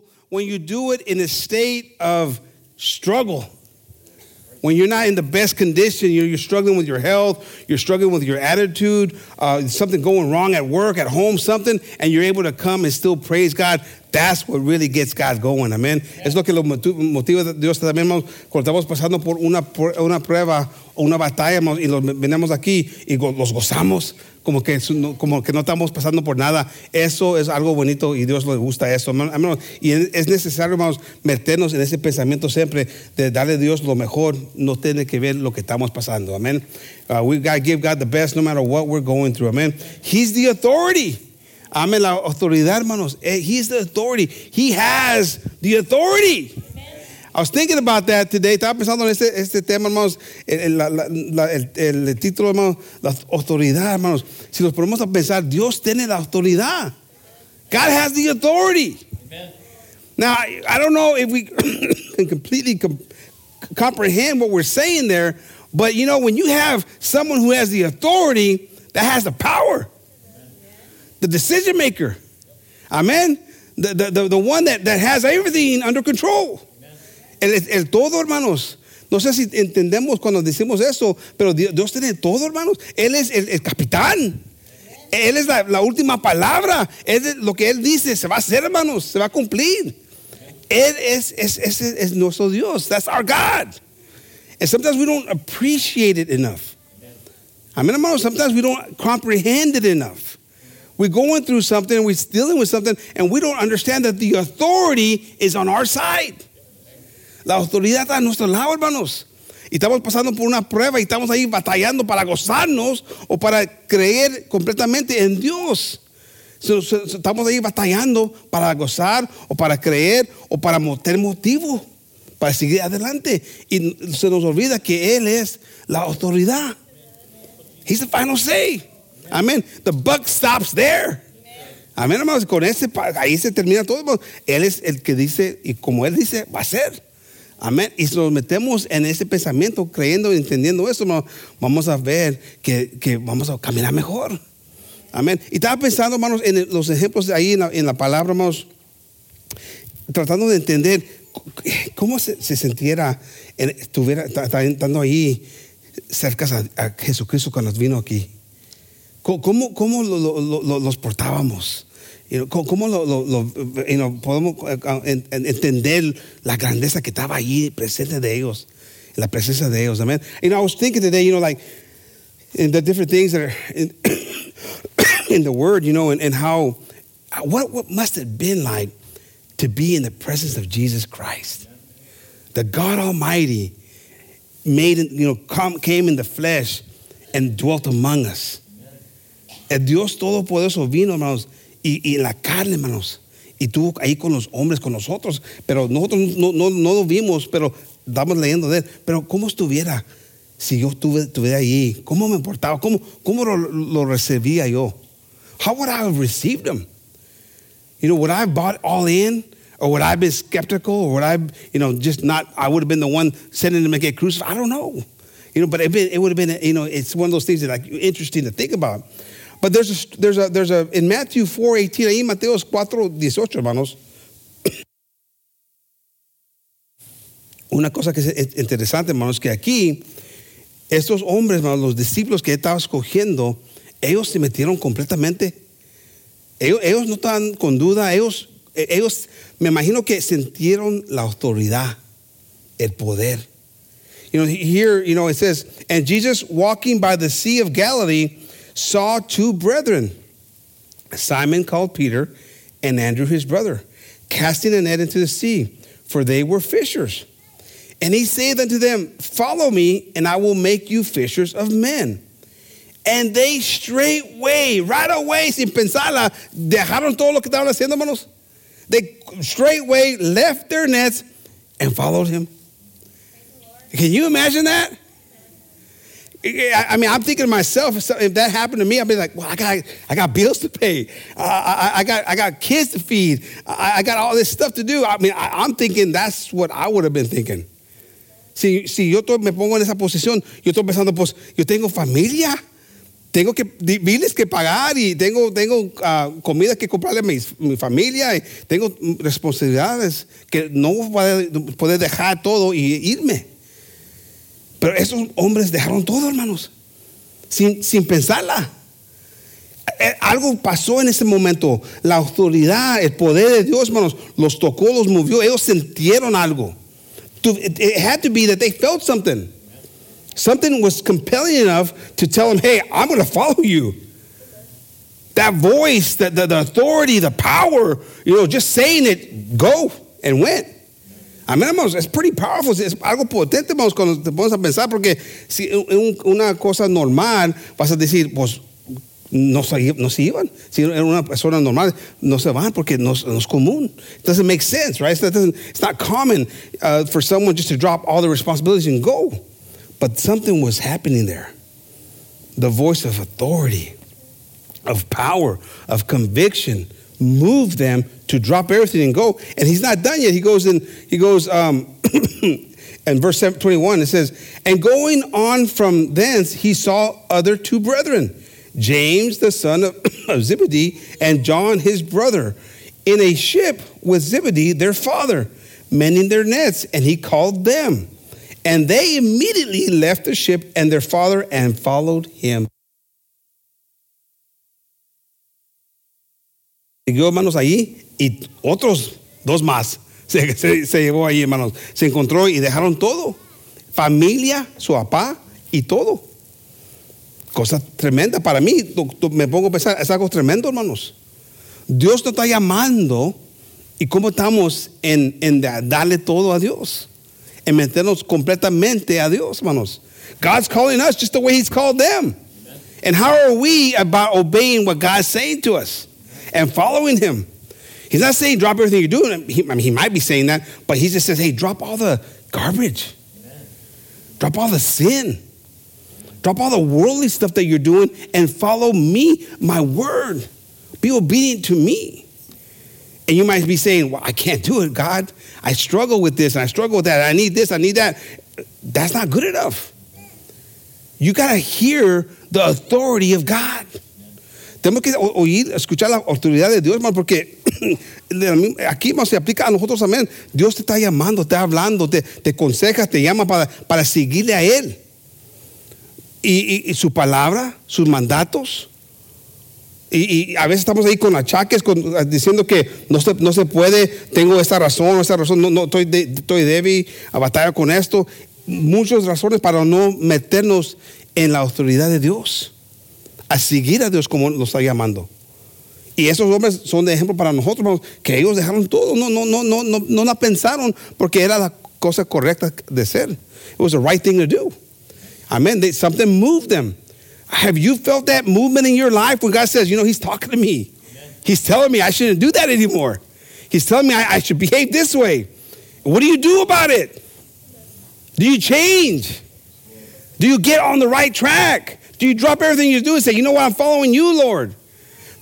people when you do it in a state of struggle. When you're not in the best condition, you're struggling with your health, you're struggling with your attitude, something going wrong at work, at home, something, and you're able to come and still praise God. That's what really gets God going, amén. Yeah. Es lo que los motivos de Dios también, hermanos, cuando estamos pasando por una prueba o una batalla, hermanos, y los venimos aquí y los gozamos, como que no estamos pasando por nada. Eso es algo bonito y Dios le gusta eso, hermanos. Y es necesario, hermanos, meternos en ese pensamiento siempre de darle a Dios lo mejor, no tiene que ver lo que estamos pasando, amén. We've got to give God the best no matter what we're going through, amén. He's the authority. Amén, la autoridad, hermanos. He's the authority. He has the authority. Amen. I was thinking about that today. Estaba pensando en este tema, hermanos. El título, hermanos, la autoridad, hermanos. Si nos ponemos a pensar, Dios tiene la autoridad. God has the authority. Amen. Now, I don't know if we can completely comprehend what we're saying there, but you know, when you have someone who has the authority, that has the power. The decision maker. Amen. The one that has everything under control. Amen. El todo, hermanos. No sé si entendemos cuando decimos eso, pero Dios tiene todo, hermanos. Él es el capitán. Amen. Él es la última palabra. Es lo que Él dice se va a hacer, hermanos. Se va a cumplir. Amen. Él es nuestro Dios. That's our God. And sometimes we don't appreciate it enough. Amen, hermanos. Sometimes we don't comprehend it enough. We're going through something, we're dealing with something, and we don't understand that the authority is on our side. La autoridad está a nuestro lado, hermanos. Y estamos pasando por una prueba y estamos ahí batallando para gozarnos o para creer completamente en Dios. So estamos ahí batallando para gozar o para creer o para tener motivo para seguir adelante. Y se nos olvida que Él es la autoridad. He's the final say. Amén. The buck stops there. Amén, hermanos. Con ese ahí se termina todo. Él es el que dice y como Él dice va a ser. Amén. Y si nos metemos en ese pensamiento creyendo y entendiendo eso, hermanos, vamos a ver que vamos a caminar mejor. Amén. Y estaba pensando, hermanos, en los ejemplos de ahí en la palabra, hermanos, tratando de entender cómo se sintiera estuviera estando ahí cerca a Jesucristo cuando vino aquí. ¿Cómo los portábamos? ¿Cómo podemos entender la grandeza que estaba allí presente de ellos? La presencia de ellos, amen. And I was thinking today, like, in the different things that are in the Word, and how, what must it have been like to be in the presence of Jesus Christ? The God Almighty came in the flesh and dwelt among us. El Dios Todopoderoso vino, hermanos, y la carne, hermanos, y estuvo ahí con los hombres, con nosotros, pero nosotros no lo vimos, pero estamos leyendo de Él. Pero ¿cómo estuviera si yo estuviera allí? ¿Cómo me portaba? ¿Cómo lo recibía yo? How would I have received Him? Would I have bought all in? Or would I have been skeptical? Or would I, just not, I would have been the one sending Him to get crucified? I don't know. But it would have been, it's one of those things that like interesting to think about. But there's a in Matthew 4:18, ahí Mateos 4:18, hermanos. Una cosa que es interesante, hermanos, que aquí estos hombres, hermanos, los discípulos que estaba escogiendo, ellos se metieron completamente. Ellos no estaban con duda, ellos me imagino que sintieron la autoridad, el poder. Here, it says, and Jesus walking by the Sea of Galilee saw two brethren, Simon called Peter and Andrew his brother, casting a net into the sea, for they were fishers. And he saith unto them, follow me, and I will make you fishers of men. And they straightway, right away, sin pensarla, dejaron todo lo que estaban haciendo, hermanos. They straightway left their nets and followed him. Can you imagine that? I mean, I'm thinking to myself, if that happened to me, I'd be like, well, I got bills to pay. I got kids to feed. I got all this stuff to do. I mean, I'm thinking that's what I would have been thinking. Si yo me pongo en esa posición, yo estoy pensando, pues, yo tengo familia. tengo que biles que pagar y tengo comidas que comprarle a mi familia y tengo responsabilidades que no voy a poder dejar todo y irme. Pero esos hombres dejaron todo, hermanos, sin pensarla. Algo pasó en ese momento. La autoridad, el poder de Dios, hermanos, los tocó, los movió. Ellos sintieron algo. It had to be that they felt something. Something was compelling enough to tell them, hey, I'm going to follow you. That voice, the authority, the power, just saying it, go, and went. Amén, hermanos, es pretty powerful, es algo potente, hermanos, cuando te pones a pensar, porque si una cosa normal, vas a decir, pues, no se iban. Si era una persona normal, no se van porque no es común. It doesn't make sense, right? It's not common for someone just to drop all the responsibilities and go. But something was happening there. The voice of authority, of power, of conviction moved them to drop everything and go. And he's not done yet. He goes in verse 21, it says, and going on from thence, he saw other two brethren, James, the son of Zebedee, and John, his brother, in a ship with Zebedee, their father, mending their nets. And he called them. And they immediately left the ship and their father and followed him. Siguió, hermanos, allí y otros dos más se llevó allí, hermanos. Se encontró y dejaron todo. Familia, su papá y todo. Cosa tremenda para mí. Me pongo a pensar, es algo tremendo, hermanos. Dios nos está llamando y cómo estamos en darle todo a Dios. En meternos completamente a Dios, hermanos. God's calling us just the way he's called them. Amen. And how are we about obeying what God's saying to us and following him? He's not saying drop everything you're doing. He might be saying that, but he just says, hey, drop all the garbage. Amen. Drop all the sin. Drop all the worldly stuff that you're doing and follow me, my word. Be obedient to me. And you might be saying, well, I can't do it, God. I struggle with this and I struggle with that. I need this, I need that. That's not good enough. You got to hear the authority of God. Tenemos que oír, escuchar la autoridad de Dios, hermano, porque aquí, hermano, se aplica a nosotros, amén. Dios te está llamando, te está hablando, te aconseja, te llama para seguirle a Él. Y su palabra, sus mandatos. Y a veces estamos ahí con achaques, diciendo que no se puede, tengo esta razón, no estoy débil, a batalla con esto. Muchas razones para no meternos en la autoridad de Dios, a seguir a Dios como nos está llamando. Y esos hombres son de ejemplo para nosotros, hermanos, que ellos dejaron todo, no la pensaron porque era la cosa correcta de ser. It was the right thing to do. Amen. Something moved them. Have you felt that movement in your life when God says, he's talking to me. Amen. He's telling me I shouldn't do that anymore. He's telling me I should behave this way. What do you do about it? Do you change? Do you get on the right track? Do you drop everything you do and say, you know what, I'm following you, Lord?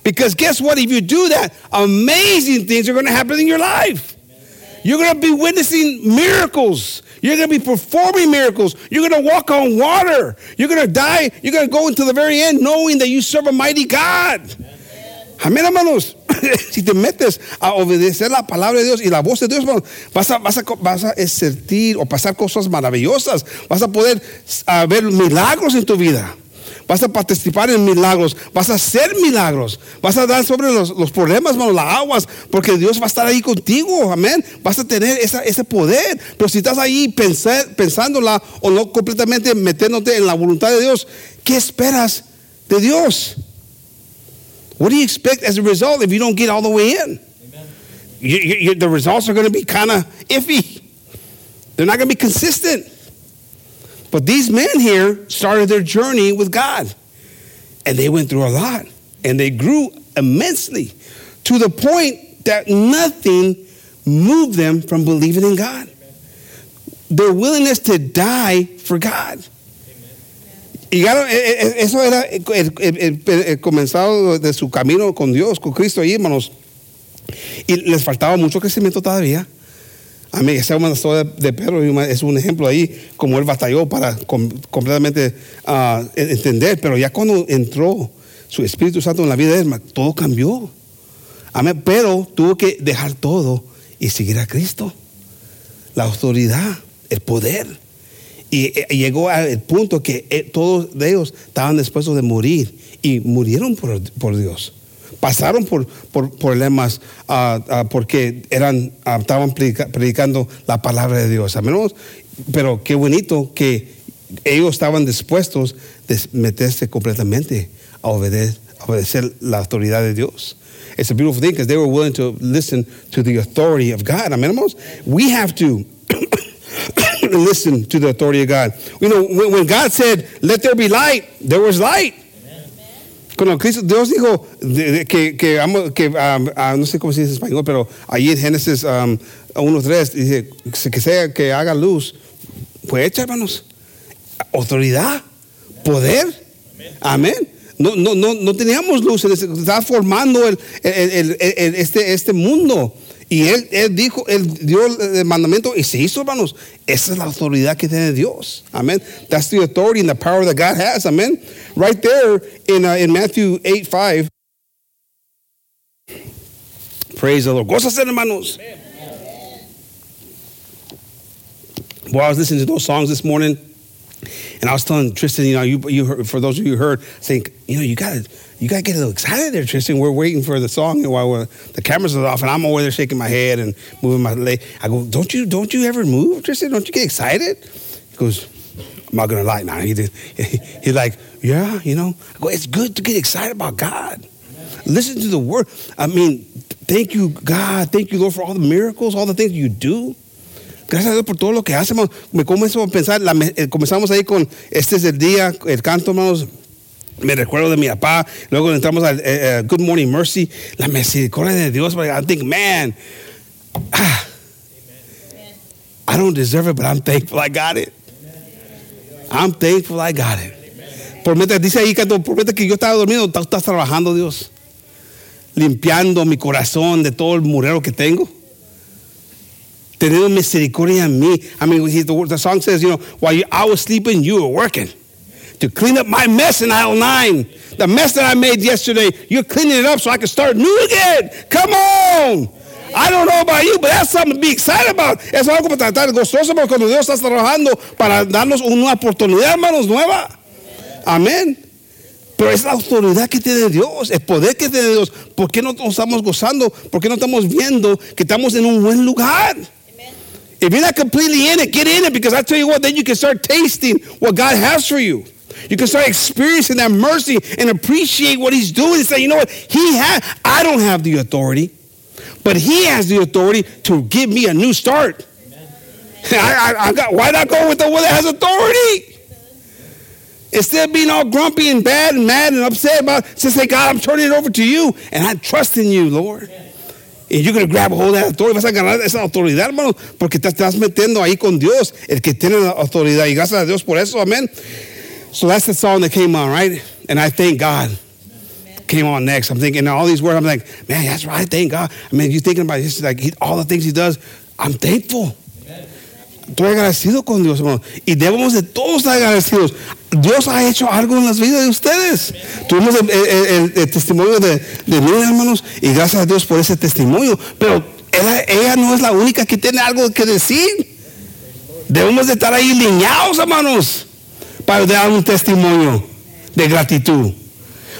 Because guess what? If you do that, amazing things are going to happen in your life. Amen. You're going to be witnessing miracles. You're going to be performing miracles. You're going to walk on water. You're going to die. You're going to go until the very end knowing that you serve a mighty God. Amén, hermanos. Si te metes a obedecer la palabra de Dios y la voz de Dios, hermanos, vas a sentir o pasar cosas maravillosas. Vas a poder ver milagros en tu vida. Vas a participar en milagros. Vas a hacer milagros. Vas a dar sobre los problemas, hermanos, las aguas. Porque Dios va a estar ahí contigo. Amén. Vas a tener ese poder. Pero si estás ahí pensándola o no completamente metiéndote en la voluntad de Dios, ¿qué esperas de Dios? What do you expect as a result if you don't get all the way in? Amen. The results are going to be kind of iffy. They're not going to be consistent. But these men here started their journey with God. And they went through a lot. And they grew immensely to the point that nothing moved them from believing in God. Amen. Their willingness to die for God. Llegaron, eso era el comenzado de su camino con Dios, con Cristo ahí, hermanos. Y les faltaba mucho crecimiento todavía. Amén. Esa es una historia de Pedro, es un ejemplo ahí, como él batalló para completamente entender, pero ya cuando entró su Espíritu Santo en la vida de él, todo cambió. Amén. Pero tuvo que dejar todo y seguir a Cristo, la autoridad, el poder. Y llegó al punto que todos de ellos estaban dispuestos de morir y murieron por Dios. Pasaron por problemas porque estaban predicando la palabra de Dios. A menos, pero qué bonito que ellos estaban dispuestos de meterse completamente a obedecer la autoridad de Dios. It's a beautiful thing because they were willing to listen to the authority of God. Amen, hermanos. We have to listen to the authority of God. When God said, "Let there be light," there was light. Amen. Cuando Cristo, Dios dijo no sé cómo se dice en español, pero allí en Génesis 1:3 dice que haga luz. Fue hecha, hermanos. Autoridad, poder. Amén. No teníamos luz, estaba formando este mundo. Y él dijo, él dio el mandamiento y se hizo, hermanos. Esa es la autoridad que tiene Dios. Amén. That's the authority and the power that God has. Amén. Right there in Matthew 8:5. Praise the Lord. Gózase, hermanos. Well, I was listening to those songs this morning. And I was telling Tristan, you heard, for those of you who heard, think, you gotta get a little excited there, Tristan. We're waiting for the song, and while the cameras are off, and I'm over there shaking my head and moving my leg. I go, don't you ever move, Tristan? Don't you get excited? He goes, I'm not gonna lie, now. He did. He's like, yeah, I go, it's good to get excited about God. Listen to the word. I mean, thank you, God. Thank you, Lord, for all the miracles, all the things you do. Gracias a Dios por todo lo que hace, hermanos. Me comienzo a pensar, comenzamos ahí con, este es el día, el canto, hermanos. Me recuerdo de mi papá. Luego entramos al Good Morning Mercy, la misericordia de Dios. I think, man, Amen. I don't deserve it, but I'm thankful I got it. Amen. I'm thankful I got it. Amen. Por mientras dice ahí, canto, por mientras que yo estaba dormido, tú estás trabajando, Dios. Limpiando mi corazón de todo el murero que tengo. Teniendo misericordia en mí. I mean, the song says, while I was sleeping, you were working. To clean up my mess in aisle 9. The mess that I made yesterday, you're cleaning it up so I can start new again. Come on. I don't know about you, but that's something to be excited about. Es algo para tratar gozoso, porque cuando Dios está trabajando para darnos una oportunidad, hermanos, nueva. Amén. Pero es la autoridad que tiene Dios, el poder que tiene Dios. ¿Por qué no estamos gozando? ¿Por qué no estamos viendo que estamos en un buen lugar? If you're not completely in it, get in it, because I tell you what, then you can start tasting what God has for you. You can start experiencing that mercy and appreciate what he's doing and say, he has, I don't have the authority, but he has the authority to give me a new start. Why not go with the one that has authority? Instead of being all grumpy and bad and mad and upset about it, just say, God, I'm turning it over to you, and I trust in you, Lord. Y you're going to grab a hold of that authority. Vas a ganar esa autoridad, hermano, porque te estás metiendo ahí con Dios, el que tiene la autoridad. Y gracias a Dios por eso, amén. So that's the song that came on, right? And I thank God. Amen. Came on next. I'm thinking all these words. I'm like, man, that's right. I thank God. I mean, you're thinking about this, like all the things he does. I'm thankful. Amen. Estoy agradecido con Dios, hermano. Y debemos de todos estar agradecidos. Dios ha hecho algo en las vidas de ustedes. Tuvimos el testimonio de Nina, hermanos, y gracias a Dios por ese testimonio. Pero ella no es la única que tiene algo que decir. Debemos de estar ahí lineados, hermanos, para dar un testimonio de gratitud.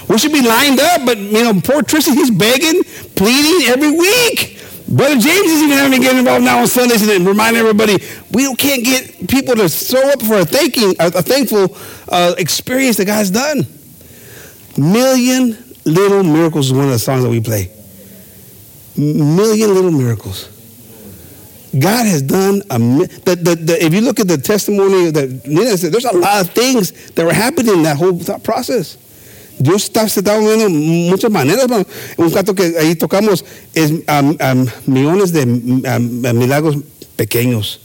We should be lined up, but poor Tristan, he's begging, pleading every week. Brother James is even having to get involved now on Sundays and remind everybody we can't get people to show up for a thankful experience that God's done. Million Little Miracles is one of the songs that we play. Million Little Miracles. God has done if you look at the testimony that Nina said, there's a lot of things that were happening in that whole thought process. Dios se está moviendo en muchas maneras, hermano. Un canto que ahí tocamos es millones de milagros pequeños.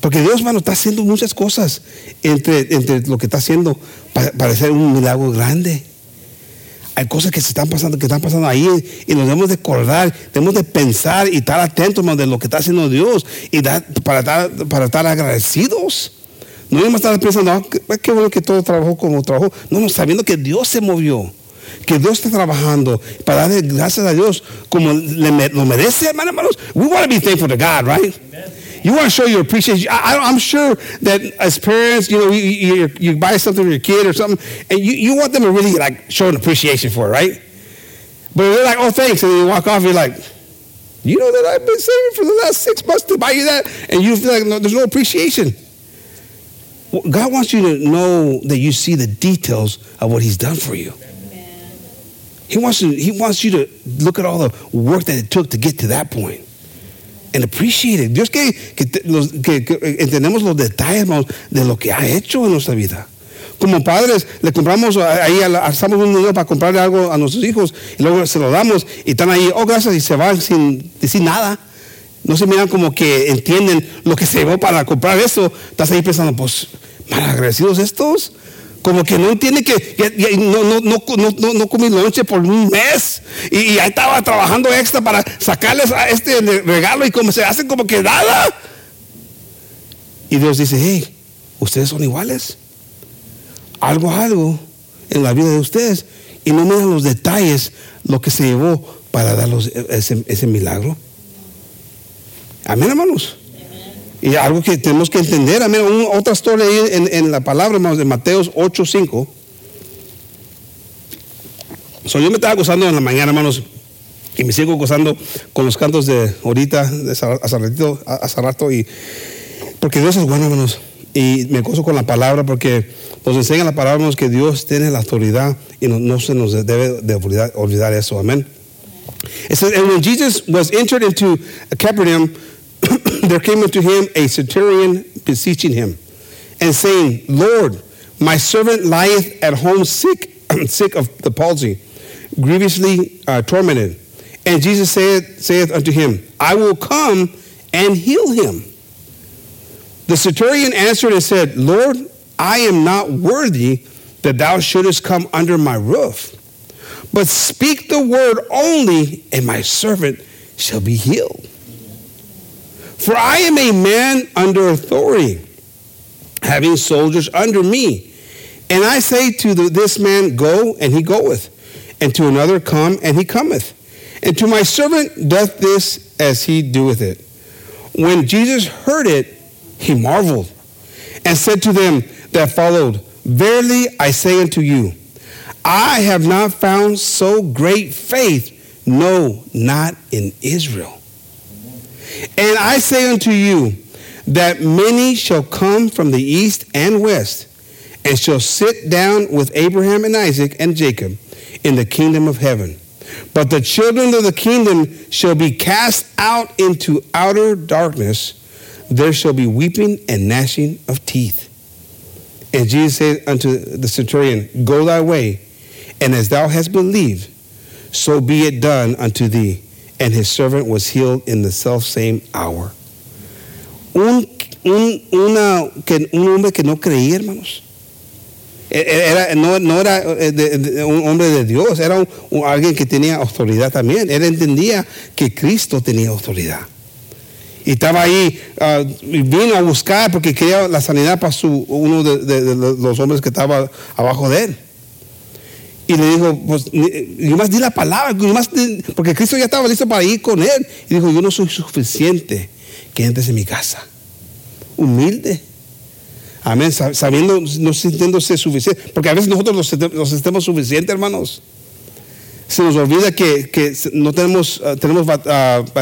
Porque Dios, hermano, está haciendo muchas cosas entre lo que está haciendo para hacer un milagro grande. hay cosas que se están pasando, ahí, y nos debemos de acordar, debemos de pensar y estar atentos más de lo que está haciendo Dios, y para estar agradecidos. No debemos estar pensando, qué bueno que todo trabajó como trabajó. No, sabiendo que Dios se movió, que Dios está trabajando, para darle gracias a Dios como lo merece, hermanos. We want to be thankful to God, right? Amen. You want to show your appreciation. I'm sure that as parents, you buy something for your kid or something, and you want them to really like show an appreciation for it, right? But they're like, oh, thanks, and you walk off, you're like, you know that I've been saving for the last 6 months to buy you that, and you feel like no, there's no appreciation. God wants you to know that you see the details of what He's done for you. Amen. He wants you to look at all the work that it took to get to that point and appreciate it. Dios que entendemos los detalles de lo que ha hecho en nuestra vida. Como padres, le compramos ahí, alzamos un dinero para comprarle algo a nuestros hijos y luego se lo damos y están ahí, oh gracias, y se van sin decir nada. No se miran como que entienden lo que se llevó para comprar eso. Estás ahí pensando, pues, mal agradecidos estos. Como que no entienden que no comí lonche por un mes. Y ahí estaba trabajando extra para sacarles a este regalo. Y como se hacen como que nada. Y Dios dice, hey, ustedes son iguales. Algo en la vida de ustedes. Y no miran los detalles, lo que se llevó para darles ese milagro. Amén, hermanos. Amén. Y algo que tenemos que entender, amén. Otra historia ahí en la palabra, hermanos, de Mateo 8:5. Yo me estaba gozando en la mañana, hermanos, y me sigo gozando con los cantos de ahorita, hace rato, y porque Dios es bueno, hermanos. Y me gozo con la palabra porque nos enseña la palabra, hermanos, que Dios tiene la autoridad y no se nos debe de olvidar eso, amén. It says, and when Jesus was entered into Capernaum, there came unto him a centurion beseeching him, and saying, Lord, my servant lieth at home sick of the palsy, grievously tormented. And Jesus saith unto him, I will come and heal him. The centurion answered and said, Lord, I am not worthy that thou shouldest come under my roof, but speak the word only, and my servant shall be healed. For I am a man under authority, having soldiers under me. And I say to this man, go, and he goeth. And to another, come, and he cometh. And to my servant doth this as he doeth it. When Jesus heard it, he marveled, and said to them that followed, Verily I say unto you, I have not found so great faith, no, not in Israel. And I say unto you, that many shall come from the east and west, and shall sit down with Abraham and Isaac and Jacob in the kingdom of heaven. But the children of the kingdom shall be cast out into outer darkness. There shall be weeping and gnashing of teeth. And Jesus said unto the centurion, Go thy way, and as thou hast believed, so be it done unto thee. And his servant was healed in the selfsame hour. Un hombre que no creía, hermanos. No era un hombre de Dios, era alguien que tenía autoridad también. Él entendía que Cristo tenía autoridad. Y estaba ahí, vino a buscar porque quería la sanidad para uno de los hombres que estaba abajo de él. Y le dijo, pues, yo más di la palabra, porque Cristo ya estaba listo para ir con él. Y dijo, yo no soy suficiente que entres en mi casa. Humilde. Amén. Sabiendo, no sintiéndose suficiente. Porque a veces nosotros nos sentimos suficientes, hermanos. Se nos olvida que no tenemos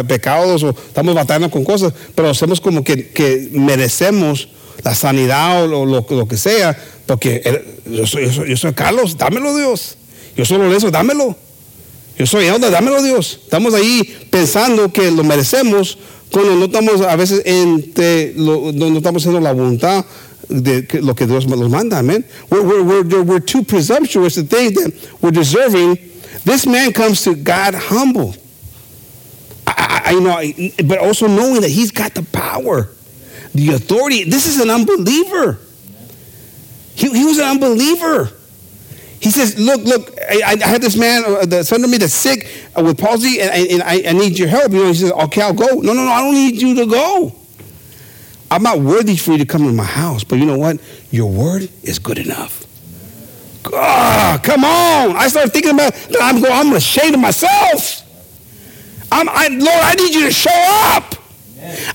pecados o estamos batallando con cosas, pero hacemos como que merecemos la sanidad o lo que sea, porque yo soy Carlos, dámelo Dios. Yo soy Lorenzo, dámelo. Yo soy Elda, dámelo Dios. Estamos ahí pensando que lo merecemos cuando no estamos a veces no estamos haciendo la voluntad de lo que Dios nos manda. Amén. We're too presumptuous to think that we're deserving. This man comes to God humble. But also knowing that he's got the power, the authority. This is an unbeliever. He was an unbeliever. He says, look, I had this man, the son of me, that's sick with palsy, and I need your help. You know, he says, okay, I'll go. No, I don't need you to go. I'm not worthy for you to come to my house, but you know what? Your word is good enough. Oh, come on. I started thinking about that. I'm ashamed of myself. Lord, I need you to show up.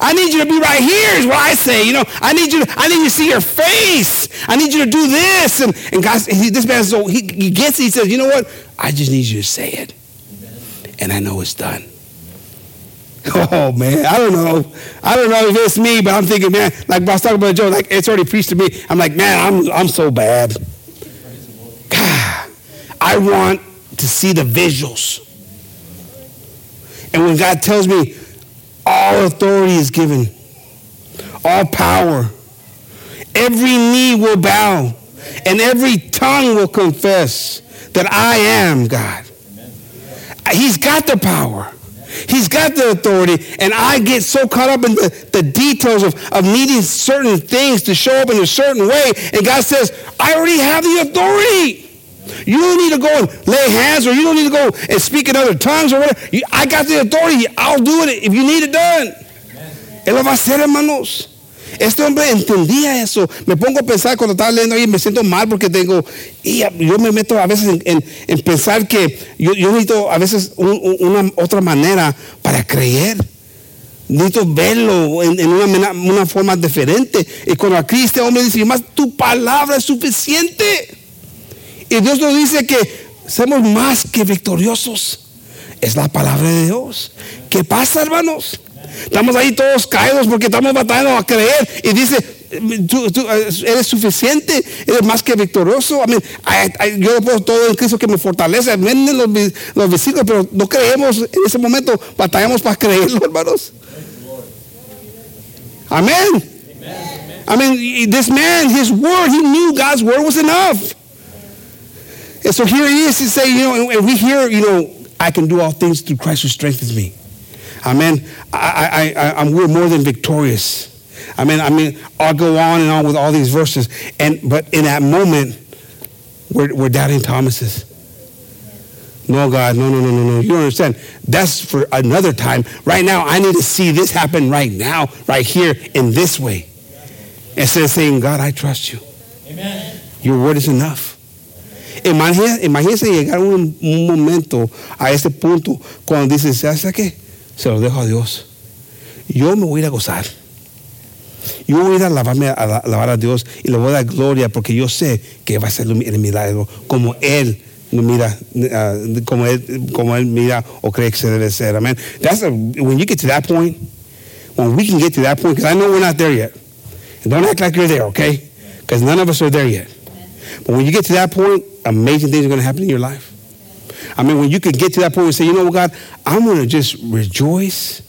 I need you to be right here is what I say. You know, I need you to see your face. I need you to do this. And God, this man, so he gets it. He says, you know what? I just need you to say it. And I know it's done. Oh, man, I don't know if it's me, but I'm thinking, man, like I was talking about Joe, like it's already preached to me. I'm like, man, I'm so bad. God, I want to see the visuals. And when God tells me, all authority is given, all power, every knee will bow, and every tongue will confess that I am God. He's got the power. He's got the authority, and I get so caught up in the details of needing certain things to show up in a certain way, and God says, I already have the authority. You don't need to go and lay hands, or you don't need to go and speak in other tongues or whatever. I got the authority. I'll do it if you need it done. Él lo va a hacer, hermanos. Este hombre entendía eso. Me pongo a pensar cuando estaba leyendo ahí, me siento mal porque tengo, y yo me meto a veces en pensar que yo necesito a veces una otra manera para creer. Necesito verlo en una forma diferente. Y cuando aquí este hombre dice, más tu palabra es suficiente. Y Dios nos dice que somos más que victoriosos. Es la palabra de Dios. ¿Qué pasa, hermanos? Estamos ahí todos caídos porque estamos batallando a creer. Y dice, tú eres suficiente, eres más que victorioso. Yo puedo todo en Cristo que me fortalece. Amén, los versículos, pero no creemos en ese momento. Batallamos para creerlo, hermanos. Amén. This man, his word, he knew God's word was enough. And so here he is to say, you know, and we hear, you know, I can do all things through Christ who strengthens me. Amen. We're more than victorious. I mean, I'll go on and on with all these verses. But in that moment, we're doubting Thomas's. No, God, no. You don't understand. That's for another time. Right now, I need to see this happen right now, right here, in this way. Instead of saying, God, I trust you. Amen. Your word is enough. Imagínense llegar un momento a este punto cuando dices, ¿sabes qué? Se lo dejo a Dios. Yo me voy a ir a gozar. Yo voy a ir a lavar a Dios y le voy a dar gloria porque yo sé que va a ser el milagro como Él mira, como él mira o cree que se debe ser. Amen. When you get to that point, when we can get to that point, because I know we're not there yet. And don't act like you're there, okay? Because none of us are there yet. But when you get to that point, amazing things are going to happen in your life. I mean, when you could get to that point and say, you know what, God, I'm going to just rejoice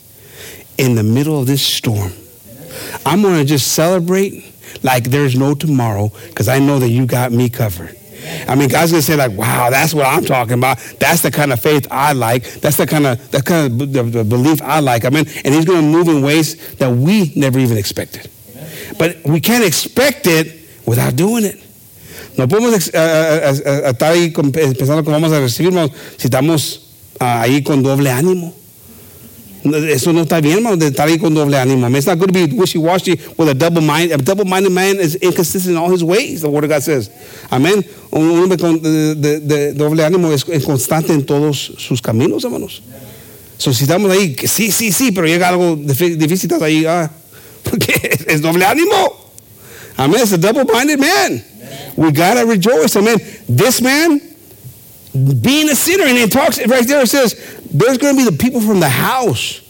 in the middle of this storm. I'm going to just celebrate like there's no tomorrow because I know that you got me covered. I mean, God's going to say like, wow, that's what I'm talking about. That's the kind of faith I like. That's the kind of belief I like. I mean, and he's going to move in ways that we never even expected. But we can't expect it without doing it. No podemos estar ahí pensando que vamos a recibirnos si estamos ahí con doble ánimo. Eso no está bien, hermano, de estar ahí con doble ánimo. It's not good to be wishy-washy with a double mind. A double-minded man is inconsistent in all his ways, the Word of God says. Amén. Un hombre de doble ánimo es constante en todos sus caminos, hermanos. So, si estamos ahí, sí, pero llega algo difícil ahí, porque es doble ánimo. Amén. It's a double-minded man. We gotta rejoice. Amen. This man, being a sinner, and it talks right there, it says, there's gonna be the people from the house,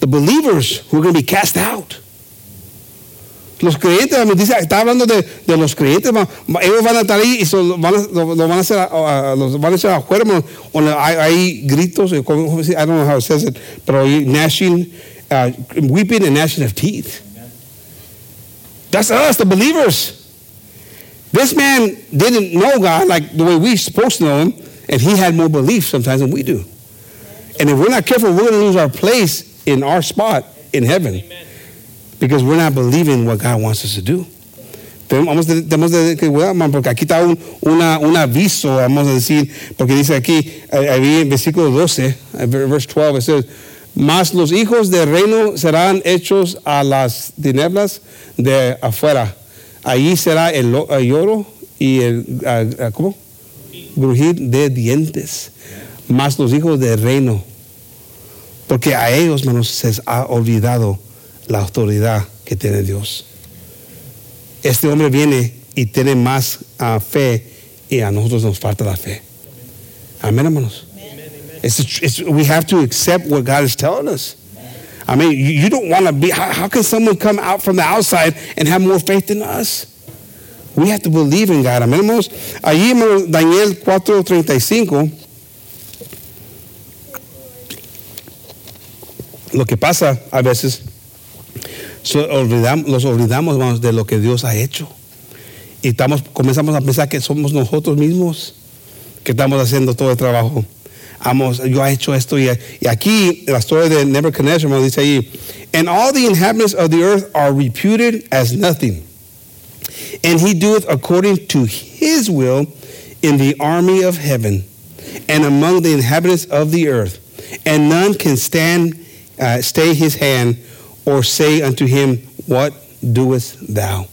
the believers who are gonna be cast out. Los creyentes, dice, está hablando de los creyentes, ellos van a estar ahí y los van a hacer afuera, hay gritos, I don't know how it says it, pero gnashing, weeping and gnashing of teeth. That's us, the believers. This man didn't know God like the way we're supposed to know him, and he had more belief sometimes than we do. And if we're not careful, we're going to lose our place in our spot in heaven because we're not believing what God wants us to do. Tenemos de que cuidarnos, porque aquí está un aviso, vamos a decir, porque dice aquí, ahí en versículo 12, verse 12, it says, mas los hijos del reino serán hechos a las tinieblas de afuera. Allí será el lloro y el ¿cómo? Brujir de dientes. Más los hijos del reino. Porque a ellos, hermanos, se les ha olvidado la autoridad que tiene Dios. Este hombre viene y tiene más fe, y a nosotros nos falta la fe. Amén, hermanos. We have to accept what God is telling us. I mean, you don't want to be, how can someone come out from the outside and have more faith than us? We have to believe in God. Amén, hermanos. Allí, Daniel 4:35, lo que pasa a veces, los olvidamos, hermanos, de lo que Dios ha hecho. Y comenzamos a pensar que somos nosotros mismos que estamos haciendo todo el trabajo. Yo he hecho esto. Y aquí, la historia de Nebuchadnezzar, hermano, dice ahí, and all the inhabitants of the earth are reputed as nothing. And he doeth according to his will in the army of heaven and among the inhabitants of the earth. And none can stay his hand or say unto him, what doest thou?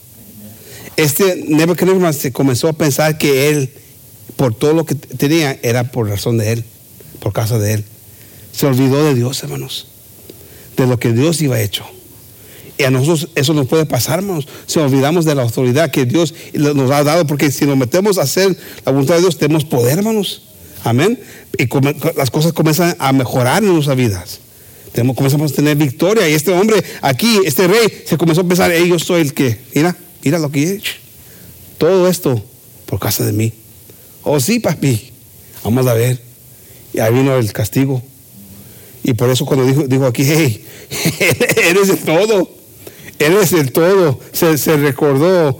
Este Nebuchadnezzar se comenzó a pensar que él, por todo lo que tenía, era por razón de él, por causa de él. Se olvidó de Dios, hermanos, de lo que Dios iba hecho. Y a nosotros eso nos puede pasar, hermanos. Si olvidamos de la autoridad que Dios nos ha dado, porque si nos metemos a hacer la voluntad de Dios, tenemos poder, hermanos. Amén. Y las cosas comienzan a mejorar en nuestras vidas. Comenzamos a tener victoria. Y este hombre aquí, este rey, se comenzó a pensar, yo soy el que, mira lo que he hecho. Todo esto por causa de mí. Oh, sí, papi. Vamos a ver. Y ahí vino el castigo. Y por eso cuando dijo aquí, hey, eres el todo. Eres el todo. Se recordó.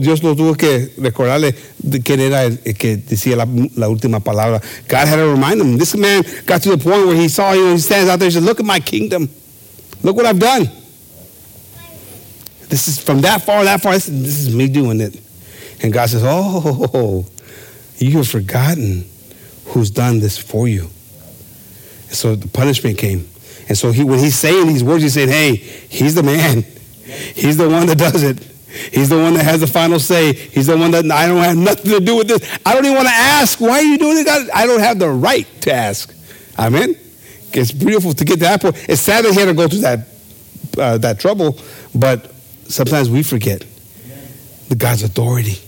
Dios lo tuvo que recordarle de quién era el que decía la última palabra. God had to remind him. This man got to the point where he saw him, he stands out there and says, look at my kingdom. Look what I've done. This is from that far, this is me doing it. And God says, oh, you have forgotten who's done this for you. And so the punishment came. And so when he's saying these words, he's saying, hey, he's the man. He's the one that does it. He's the one that has the final say. He's the one that I don't have nothing to do with this. I don't even want to ask. Why are you doing it, God? I don't have the right to ask. Amen? It's beautiful to get to that point. It's sad that he had to go through that trouble, but sometimes we forget God's authority.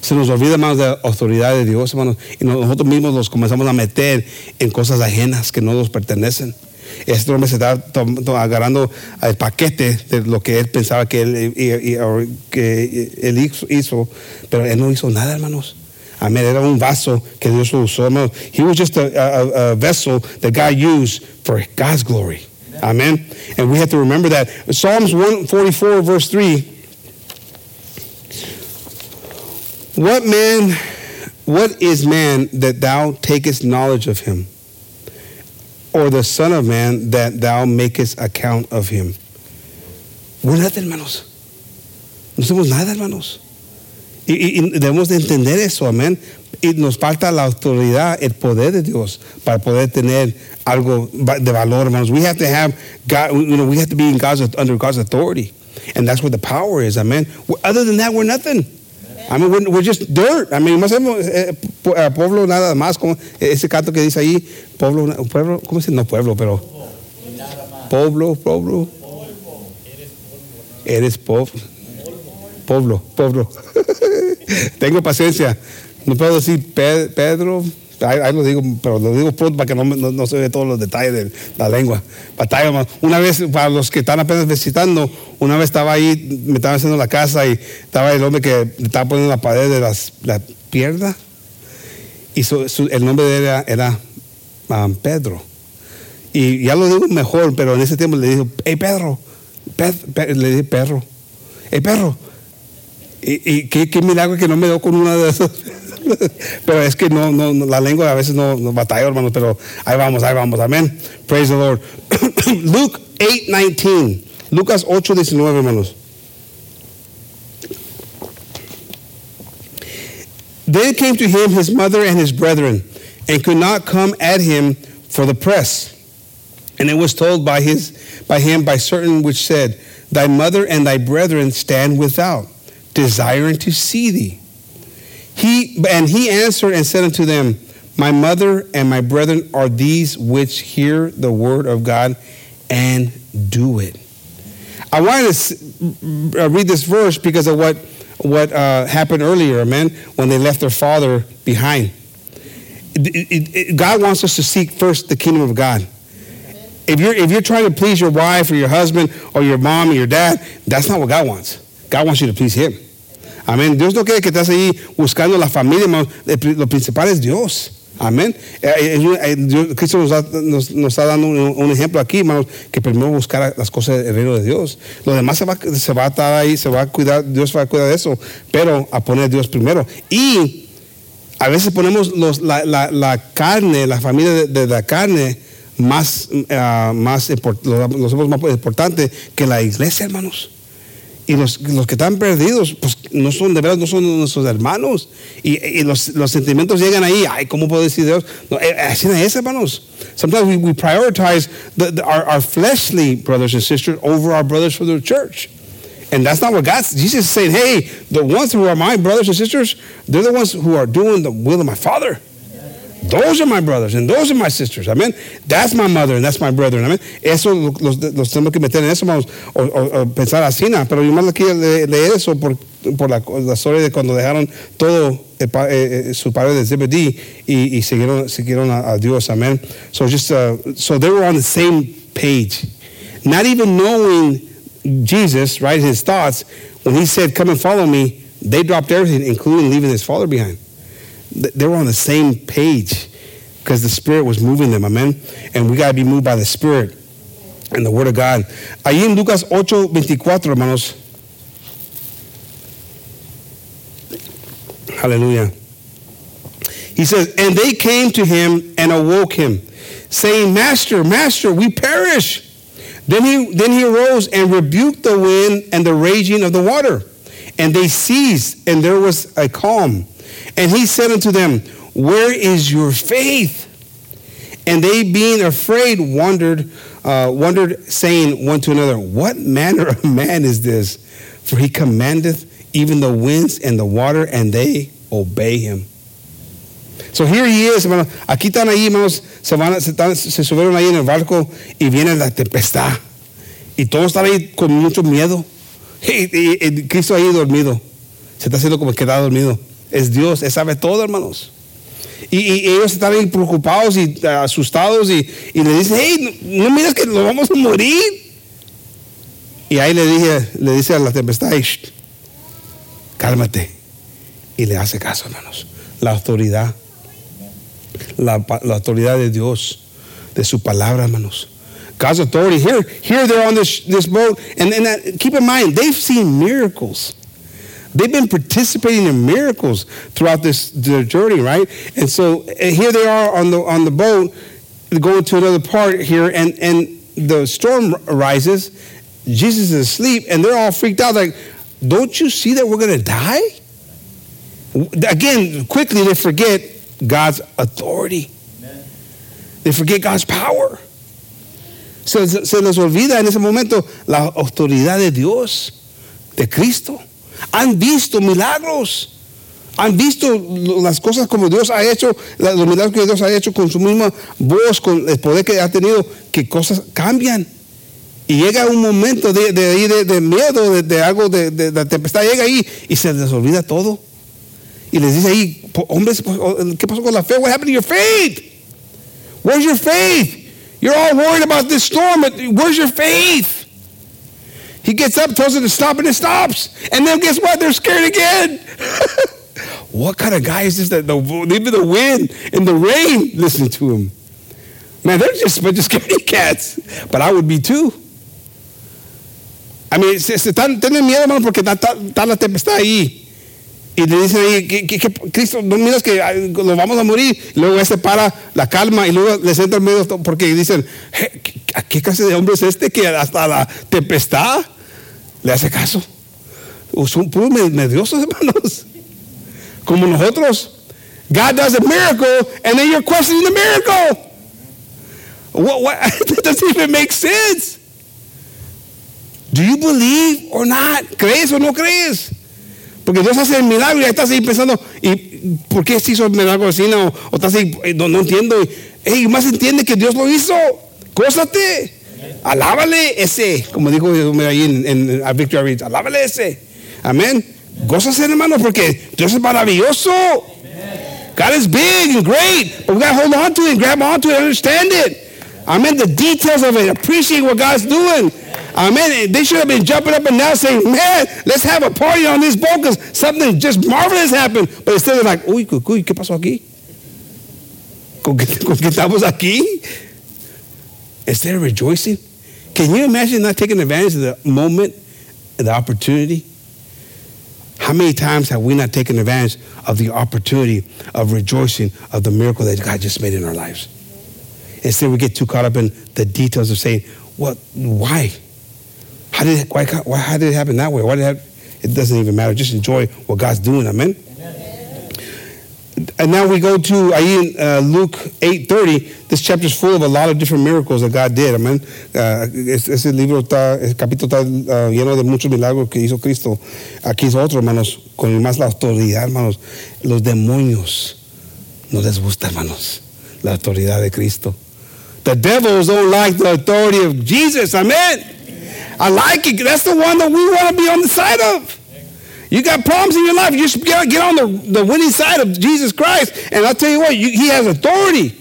Se nos olvida más de la autoridad de Dios, hermanos, y nosotros mismos los comenzamos a meter en cosas ajenas que no nos pertenecen. Este hombre se está agarrando el paquete de lo que él pensaba que él hizo, pero él no hizo nada, hermanos. Amén. Era un vaso que Dios usó, hermanos. He was just a vessel that God used for God's glory. Amen. And we have to remember that. Psalms 144 verse 3. What is man that thou takest knowledge of him? Or the son of man that thou makest account of him. We're nothing, hermanos. No somos nada, hermanos. Y debemos de entender eso, amén. Y nos falta la autoridad, el poder de Dios para poder tener algo de valor, hermanos. We have to have God, we have to be under God's authority. And that's where the power is, amen. Other than that, we're nothing. I mean, we're just dirt. I mean, más pueblo nada más, como ese canto que dice ahí, pueblo, ¿cómo se dice? No pueblo, pero pueblo. Eres pueblo. Pueblo. Tengo paciencia. No puedo decir Pedro. Ahí lo digo, pero lo digo pronto para que no se vea todos los detalles de la lengua. Batalla. Una vez, para los que están apenas visitando, una vez estaba ahí, me estaban haciendo la casa y estaba el hombre que estaba poniendo la pared de la pierna. Y el nombre de él era Pedro. Y ya lo digo mejor, pero en ese tiempo le dijo, hey Pedro, le dije perro, hey perro. Y qué milagro que no me dio con una de esas. Pero es que no, la lengua a veces no batalla, hermanos, pero ahí vamos, amén. Praise the Lord. Luke 8:19, Lucas 8:19, hermanos. Then came to him his mother and his brethren, and could not come at him for the press. And it was told by him by certain which said, Thy mother and thy brethren stand without, desiring to see thee. He answered and said unto them, My mother and my brethren are these which hear the word of God and do it. I wanted to read this verse because of what happened earlier, amen, when they left their father behind. God wants us to seek first the kingdom of God. If you're trying to please your wife or your husband or your mom or your dad, that's not what God wants. God wants you to please Him. Amén. Dios no quiere que estás ahí buscando la familia. Lo principal es Dios. Amén. Cristo nos está dando un ejemplo aquí, hermanos, que primero buscar las cosas del reino de Dios. Lo demás se va a estar ahí, se va a cuidar, Dios va a cuidar de eso, pero a poner a Dios primero. Y a veces ponemos la carne, la familia de la carne, los somos más importantes que la iglesia, hermanos. Y los que están perdidos, pues no son de veras, no son nuestros hermanos. Y los sentimientos llegan ahí. Ay, ¿cómo puedo decir Dios? No, así no es, hermanos. Sometimes we prioritize our fleshly brothers and sisters over our brothers from the church. And that's not what Jesus is saying. Hey, the ones who are my brothers and sisters, they're the ones who are doing the will of my Father. Those are my brothers and those are my sisters. Amen. That's my mother and that's my brethren. Amen. Eso los tenemos que meter en eso, vamos, o pensar así, nada. Pero yo más aquí leer eso por la historia de cuando dejaron todo su padre de Zebedee y siguieron a Dios. Amen. So so they were on the same page, not even knowing Jesus, right? His thoughts when he said, "Come and follow me," they dropped everything, including leaving his father behind. They were on the same page because the Spirit was moving them, amen? And we got to be moved by the Spirit and the Word of God. Ahí en Lucas 8:24, hermanos. Hallelujah. He says, And they came to him and awoke him, saying, Master, Master, we perish. Then he arose and rebuked the wind and the raging of the water. And they ceased, and there was a calm. And he said unto them, Where is your faith? And they, being afraid, wondered, saying one to another, What manner of man is this? For he commandeth even the winds and the water, and they obey him. So here he is, hermanos. Aquí están ahí, hermanos. Se subieron ahí en el barco y viene la tempestad. Y todos están ahí con mucho miedo. Y Cristo ahí dormido. Se está haciendo como que está dormido. Es Dios, Él sabe todo, hermanos. Y ellos están ahí preocupados y asustados y le dicen, hey, no miras que nos vamos a morir. Y ahí le dice a la tempestad, cálmate. Y le hace caso, hermanos. La autoridad de Dios, de su palabra, hermanos. God's authority. Here they're on this boat. And keep in mind, they've seen miracles. They've been participating in miracles throughout their journey, right? And so here they are on the boat, going to another part here, and the storm arises. Jesus is asleep, and they're all freaked out. Like, don't you see that we're going to die? Again, quickly they forget God's authority. Amen. They forget God's power. Se les olvida en ese momento la autoridad de Dios, de Cristo. Han visto milagros, han visto las cosas como Dios ha hecho, los milagros que Dios ha hecho con su misma voz, con el poder que ha tenido, que cosas cambian. Y llega un momento de miedo, de algo, de la tempestad llega ahí y se les olvida todo. Y les dice ahí, hombres, ¿qué pasó con la fe? What happened to your faith? Where's your faith? You're all worried about this storm, but where's your faith? He gets up, tells them to stop, and it stops. And then guess what? They're scared again. What kind of guy is this? That even the wind and the rain listen to him. Man, they're just a bunch of scaredy cats. But I would be too. I mean, tienen miedo, hermano, porque está la tempestad ahí. Y le dicen ahí, Cristo, no miras que nos vamos a morir. Luego se para la calma y luego les entra el miedo porque dicen, ¿a qué clase de hombre es este que hasta la tempestad le hace caso? Son puros mediosos, hermanos. como nosotros. God does a miracle, and then you're questioning the miracle. What? That doesn't even make sense. Do you believe or not? ¿Crees o no crees? Porque Dios hace el milagro y estás ahí pensando, ¿y por qué se hizo el milagro así? O estás ahí, no entiendo. Hey, más entiende que Dios lo hizo. Gózate. Alábale ese. Como dijo ahí en a Victory, alábale ese. Amén. Gózase, hermano, porque Dios es maravilloso. God is big and great, but we got to hold on to it, grab on to it, understand it. Amen. The details of it, appreciate what God's doing. Amen. They should have been jumping up and down saying, man, let's have a party on this boat because something just marvelous happened. But instead they're like, uy, cucuy, ¿qué pasó aquí? ¿Con qué estamos aquí? Instead of rejoicing, can you imagine not taking advantage of the moment, the opportunity? How many times have we not taken advantage of the opportunity of rejoicing of the miracle that God just made in our lives? Instead, we get too caught up in the details of saying, "What? Why? How did it happen that way? Why did it happen?" It doesn't even matter. Just enjoy what God's doing. Amen. Amen. And now we go to Luke 8:30. This chapter is full of a lot of different miracles that God did. Amen. Ese libro está, el capítulo está lleno de muchos milagros que hizo Cristo. Aquí es otro, hermanos, con más la autoridad, hermanos. Los demonios no les gusta, hermanos, la autoridad de Cristo. The devils don't like the authority of Jesus. Amen. I like it. That's the one that we want to be on the side of. You got problems in your life. You should get on the winning side of Jesus Christ. And I'll tell you what, he has authority.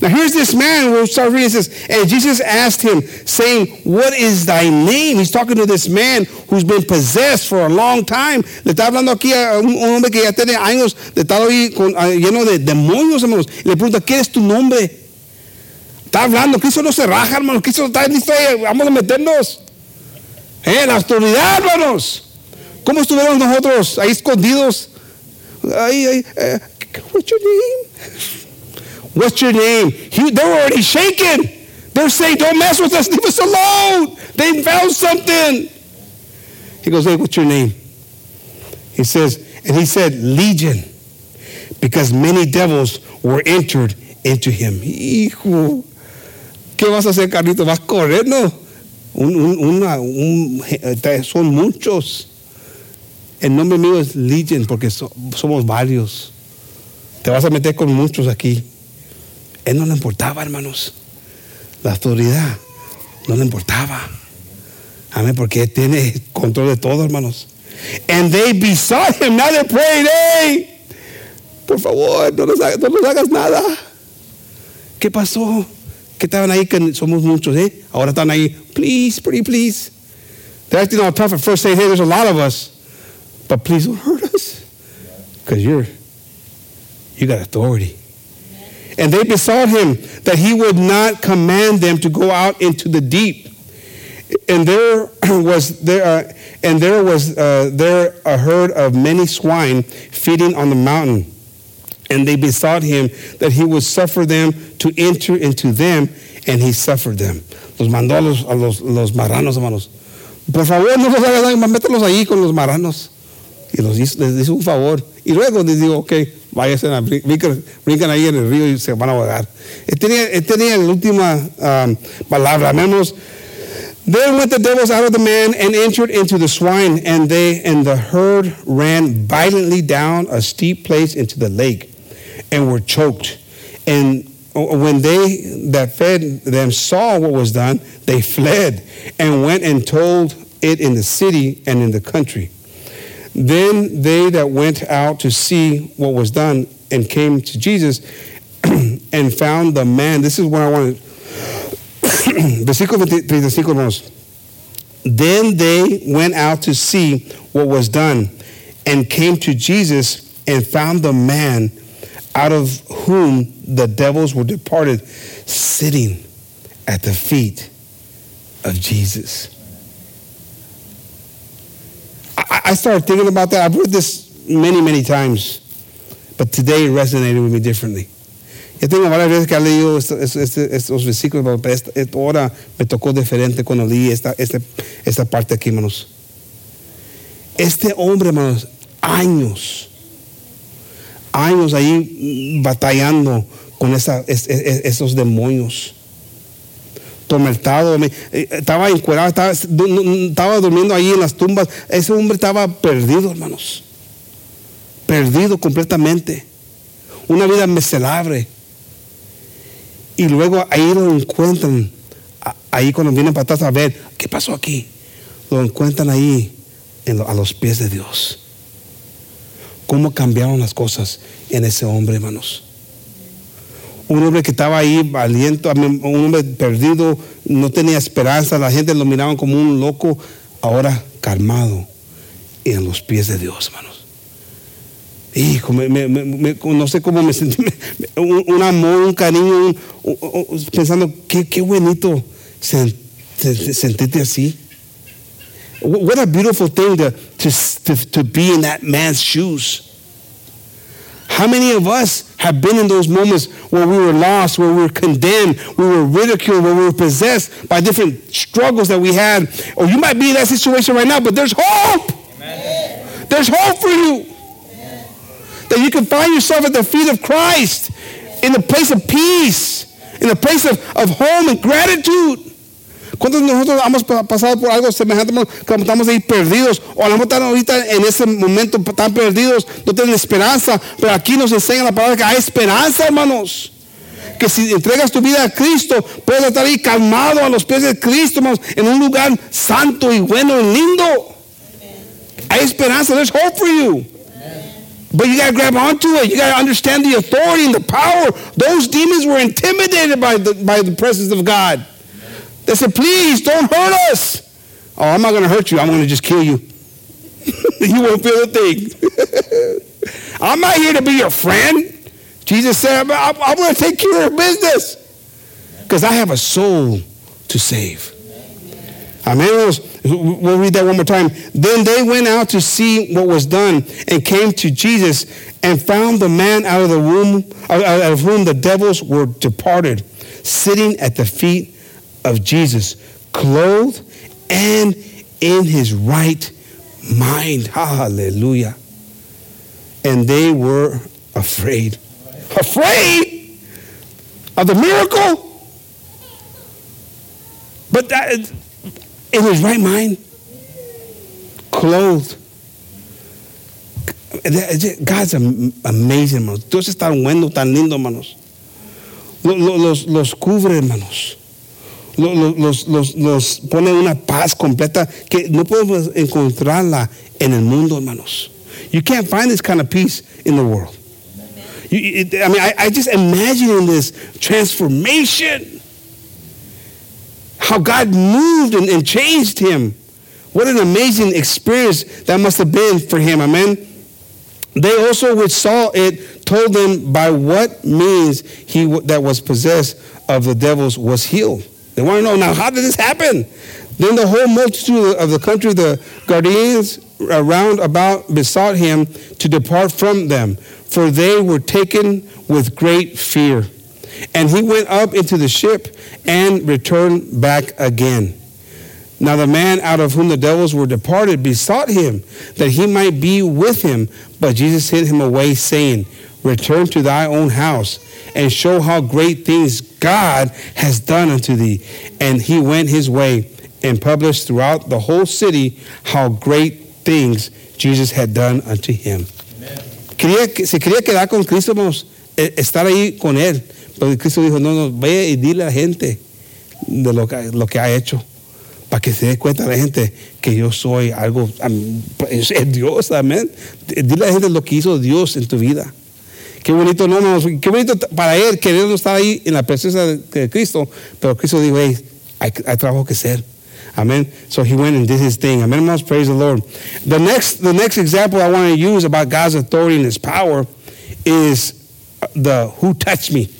Now here's this man, we'll start reading this, and Jesus asked him, saying, what is thy name? He's talking to this man who's been possessed for a long time. Le está hablando aquí a un hombre que ya tiene años de estar ahí lleno de demonios, hermanos. Le pregunta, ¿qué es tu nombre? Está hablando, Cristo no se raja, hermanos. Cristo está listo, vamos a meternos. La autoridad, hermanos. ¿Cómo estuvieron nosotros ahí escondidos? What's your name? What's your name? They were already shaken. They're saying, don't mess with us. Leave us alone. They found something. He goes, hey, what's your name? He says, and he said, Legion, because many devils were entered into him. Hijo, ¿qué vas a hacer, Carlito? ¿Vas a correr, no? Son muchos. El nombre mío es Legion, porque somos varios. Te vas a meter con muchos aquí. Él no le importaba, hermanos. La autoridad no le importaba. Amén, porque él tiene control de todo, hermanos. And they besought him. Now they're praying, hey, por favor, no nos hagas nada. ¿Qué pasó? ¿Qué estaban ahí? Que somos muchos, ¿eh? Ahora están ahí, please, pretty please. They're acting all tough at first, saying, hey, there's a lot of us, but please don't hurt us, because you got authority. And they besought him that he would not command them to go out into the deep. And there was a herd of many swine feeding on the mountain. And they besought him that he would suffer them to enter into them, and he suffered them. Los mandó a los marranos, hermanos. Por favor, no los hagan, mételos ahí con los marranos. Y les hizo un favor. Y luego les digo, okay, váyanse, brincan ahí en el río y se van a ahogar. Él tenía la última palabra. Menos. Then went the devils out of the man and entered into the swine, and they and the herd ran violently down a steep place into the lake, and were choked. And when they that fed them saw what was done, they fled and went and told it in the city and in the country. Then they that went out to see what was done and came to Jesus and found the man. This is where I wanted. Versículo 35, hermanos. Then they went out to see what was done and came to Jesus and found the man out of whom the devils were departed sitting at the feet of Jesus. I started thinking about that. I've heard this many, many times, but today it resonated with me differently. Yo tengo varias veces que he leído estos versículos, pero ahora me tocó diferente cuando leí esta parte aquí, hermanos. Este hombre, hermanos, años años ahí batallando con esos demonios. Tormentado, estaba encuerado, estaba durmiendo ahí en las tumbas. Ese hombre estaba perdido, hermanos. Perdido completamente. Una vida miserable. Y luego ahí lo encuentran. Ahí cuando vienen para atrás a ver qué pasó aquí, lo encuentran ahí a los pies de Dios. Cómo cambiaron las cosas en ese hombre, hermanos. Un hombre que estaba ahí valiente, un hombre perdido, no tenía esperanza, la gente lo miraba como un loco, ahora calmado en los pies de Dios, hermanos. Hijo, no sé cómo me sentí, un amor, un cariño, pensando qué bonito sentirte así. What a beautiful thing to be in that man's shoes. How many of us have been in those moments where we were lost, where we were condemned, we were ridiculed, where we were possessed by different struggles that we had? Or you might be in that situation right now, but there's hope. Amen. There's hope for you. Amen. That you can find yourself at the feet of Christ, in the place of peace, in the place of home and gratitude. ¿Cuántos de nosotros hemos pasado por algo semejante, que estamos ahí perdidos, o a lo mejor están ahorita en ese momento tan perdidos, no tienen esperanza? Pero aquí nos enseña la palabra que hay esperanza, hermanos, que si entregas tu vida a Cristo puedes estar ahí calmado a los pies de Cristo, hermanos, en un lugar santo y bueno y lindo. Hay esperanza. There's hope for you. But you got to grab onto it. You got to understand the authority and the power. Those demons were intimidated by the presence of God. They said, please don't hurt us. Oh, I'm not going to hurt you. I'm going to just kill you. You won't feel a thing. I'm not here to be your friend. Jesus said, I'm going to take care of your business, because I have a soul to save. Amen. We'll read that one more time. Then they went out to see what was done, and came to Jesus and found the man out of whom the devils were departed, sitting at the feet of Jesus, clothed and in his right mind. Hallelujah. And they were afraid. Afraid of the miracle? But that, in his right mind, clothed. God's amazing, hermanos. Dios es tan bueno, tan lindo, hermanos. Los cubre, hermanos. Los pone una paz completa que no podemos encontrarla en el mundo, hermanos. You can't find this kind of peace in the world. I just imagine this transformation. How God moved and changed him. What an amazing experience that must have been for him. Amen. They also which saw it told them by what means he that was possessed of the devils was healed. They want to know, now how did this happen? Then the whole multitude of the country, the guardians around about, besought him to depart from them, for they were taken with great fear. And he went up into the ship and returned back again. Now the man out of whom the devils were departed besought him that he might be with him, but Jesus sent him away, saying, return to thy own house and show how great things God has done unto thee. And he went his way and published throughout the whole city how great things Jesus had done unto him. Amen. Se quería quedar con Cristo, hermanos, estar ahí con él. Pero Cristo dijo, no, vaya y dile a la gente de lo que ha hecho, para que se dé cuenta la gente que yo soy algo, es Dios, amén. Dile a la gente lo que hizo Dios en tu vida. Qué bonito, no, hermanos, qué bonito para él querer no estar ahí en la presencia de Cristo, pero Cristo dijo, hey, hay trabajo que hacer. Amen. So he went and did his thing. Amen, hermanos, praise the Lord. The next example I want to use about God's authority and his power is the who touched me.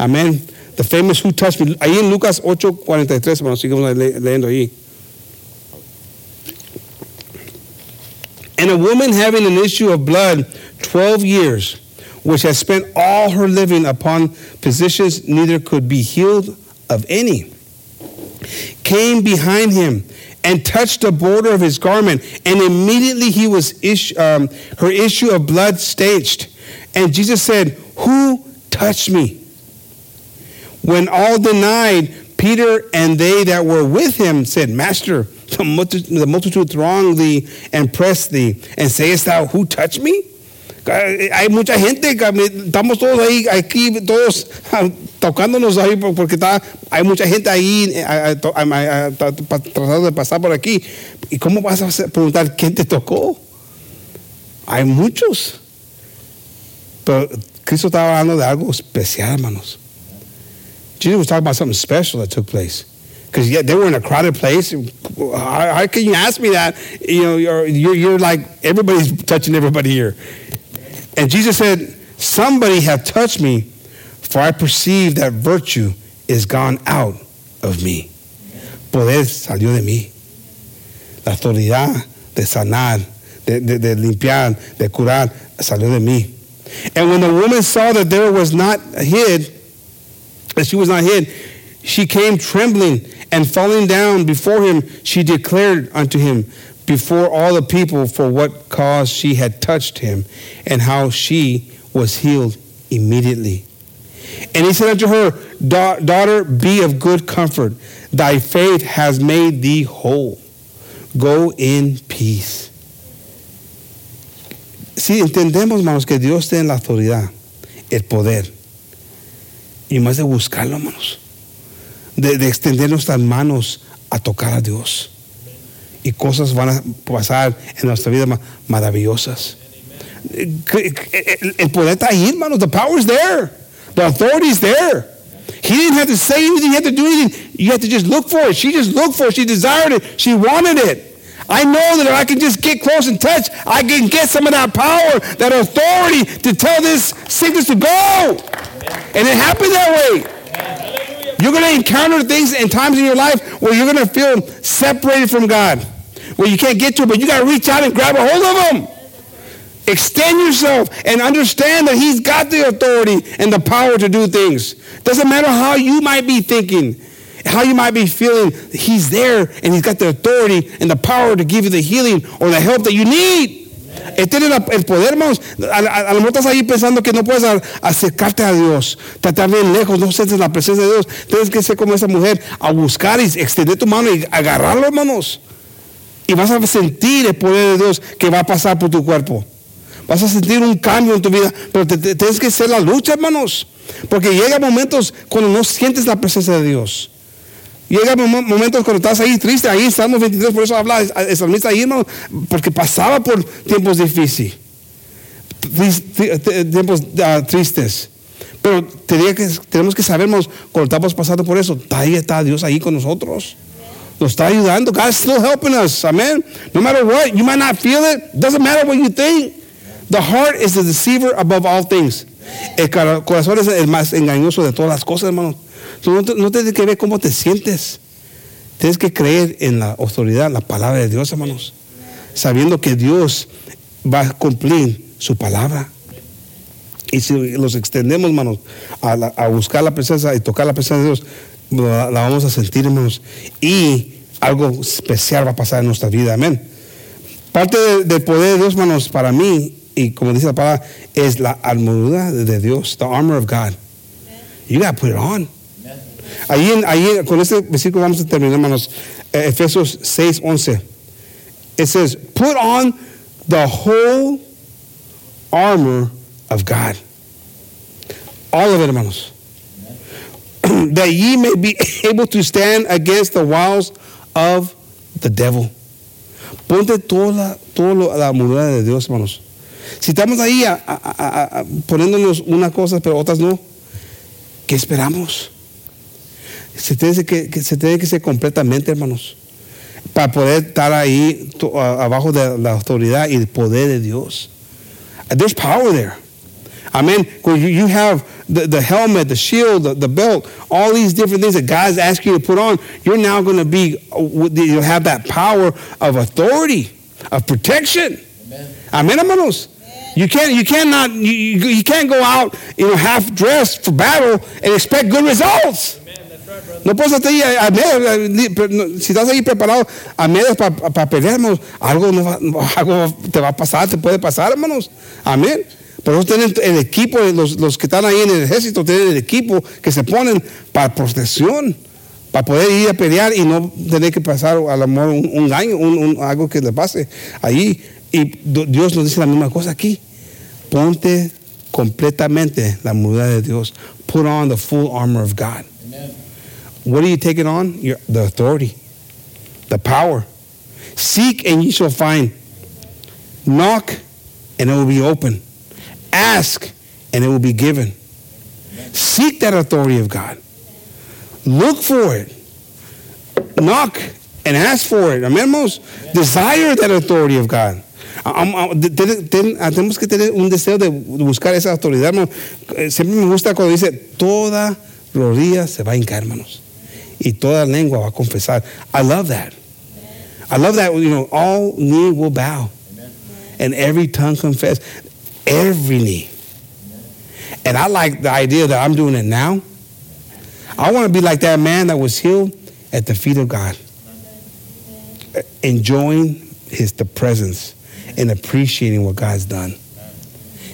Amen. The famous who touched me. Ahí en Lucas 8:43, hermanos, sigamos leyendo ahí. And a woman having an issue of blood 12 years, which had spent all her living upon physicians, neither could be healed of any, came behind him and touched the border of his garment, and immediately her issue of blood stanched. And Jesus said, "Who touched me?" When all denied, Peter and they that were with him said, "Master, the multitude throng thee and press thee, and sayest thou, who touched me?" Hay mucha gente, estamos todos ahí, aquí todos tocándonos ahí porque está, hay mucha gente ahí tratando de pasar por aquí. ¿Y cómo vas a preguntar quién te tocó? Hay muchos. Pero Cristo estaba hablando de algo especial, hermanos. Jesus was talking about something special that took place. Because they were in a crowded place. How can you ask me that? You know, you're like, everybody's touching everybody here. And Jesus said, "Somebody hath touched me, for I perceive that virtue is gone out of me." Poder salió de mí. La autoridad de sanar, de limpiar, de curar, salió de mí. And when the woman saw that there was not hid, that she was not hid, she came trembling, and falling down before him, she declared unto him before all the people for what cause she had touched him, and how she was healed immediately. And he said unto her, "Daughter, be of good comfort. Thy faith has made thee whole. Go in peace." Si entendemos, hermanos, que Dios tiene la autoridad, el poder, y más de buscarlo, hermanos, de extender nuestras manos a tocar a Dios. Y cosas van a pasar en nuestra vida maravillosas. El poder está ahí, hermanos. The power is there. The authority is there. He didn't have to say anything. He had to do anything. You have to just look for it. She just looked for it. She desired it. She wanted it. I know that if I can just get close and touch, I can get some of that power, that authority to tell this sickness to go. And it happened that way. You're going to encounter things and times in your life where you're going to feel separated from God, where you can't get to it, but you got to reach out and grab a hold of Him. Extend yourself and understand that He's got the authority and the power to do things. Doesn't matter how you might be thinking, how you might be feeling, He's there and He's got the authority and the power to give you the healing or the help that you need. Él tiene el poder, hermanos. A lo mejor estás ahí pensando que no puedes acercarte a Dios, tratar bien lejos, no sientes la presencia de Dios. Tienes que ser como esa mujer, a buscar y extender tu mano y agarrarlo, hermanos. Y vas a sentir el poder de Dios que va a pasar por tu cuerpo. Vas a sentir un cambio en tu vida, pero tienes que hacer la lucha, hermanos. Porque llegan momentos cuando no sientes la presencia de Dios. Llegan momentos cuando estás ahí triste, ahí Salmo 23, por eso habla el salmista ahí, hermano, porque pasaba por tiempos difíciles, tiempos tristes. Pero tenemos que sabernos, cuando estamos pasando por eso, ahí está Dios ahí con nosotros. Nos está ayudando. God's still helping us. Amen. No matter what, you might not feel it. Doesn't matter what you think. The heart is the deceiver above all things. El corazón es el más engañoso de todas las cosas, hermano. No tienes que ver cómo te sientes. Tienes que creer en la autoridad, la palabra de Dios, hermanos. Sabiendo que Dios va a cumplir su palabra. Y si los extendemos, hermanos, a buscar la presencia y tocar la presencia de Dios, la vamos a sentir, hermanos. Y algo especial va a pasar en nuestra vida. Amén. Parte del poder de Dios, hermanos, para mí, y como dice la palabra, es la armadura de Dios. The armor of God. You got to put it on. Ahí, con este versículo vamos a terminar, hermanos. Efesios 6:11. It says, "Put on the whole armor of God." All of it, hermanos. "That ye may be able to stand against the wiles of the devil." Ponte toda la armadura de Dios, hermanos. Si estamos ahí poniéndonos unas cosas, pero otras no, ¿qué esperamos? Se tiene que ser completamente, hermanos, para poder estar ahí abajo de la autoridad y el poder de Dios. There's power there. Amen. You have the helmet, the shield, the belt, all these different things that God's asked you to put on. You're now going to be, you'll have that power of authority, of protection. Amen. Amen, hermanos. You can't go out, half dressed for battle and expect good results. No puedes estar ahí a medias. Si estás ahí preparado a medias para pelear, hermanos, algo te va a pasar, te puede pasar, hermanos. Amén. Por eso tienen el equipo, los que están ahí en el ejército tienen el equipo que se ponen para protección, para poder ir a pelear y no tener que pasar a lo mejor un daño, algo que le pase allí. Y Dios nos dice la misma cosa aquí. Ponte completamente la mudada de Dios. Put on the full armor of God. Amen. What are you taking on? The authority, the power. Seek and you shall find. Knock and it will be open. Ask and it will be given. Seek that authority of God. Look for it. Knock and ask for it. Amemos. Desire that authority of God. Tenemos que tener un deseo de buscar esa autoridad, hermano. Siempre me gusta cuando dice, toda rodilla se va a hincar, hermanos, y toda lengua va a confesar. I love that. I love that, you know, all knee will bow. Amen. And every tongue confess. Every knee. Amen. And I like the idea that I'm doing it now. I want to be like that man that was healed at the feet of God. Amen. Enjoying the presence and appreciating what God's done.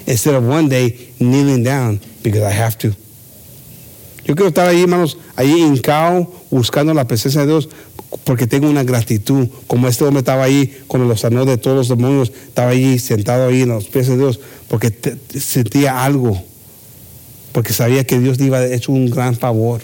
Instead of one day kneeling down because I have to. Yo quiero estar ahí, hermanos, ahí hincado, buscando la presencia de Dios, porque tengo una gratitud, como este hombre estaba ahí, cuando lo sanó de todos los demonios, estaba ahí sentado ahí en los pies de Dios, porque sentía algo, porque sabía que Dios le iba a hecho un gran favor.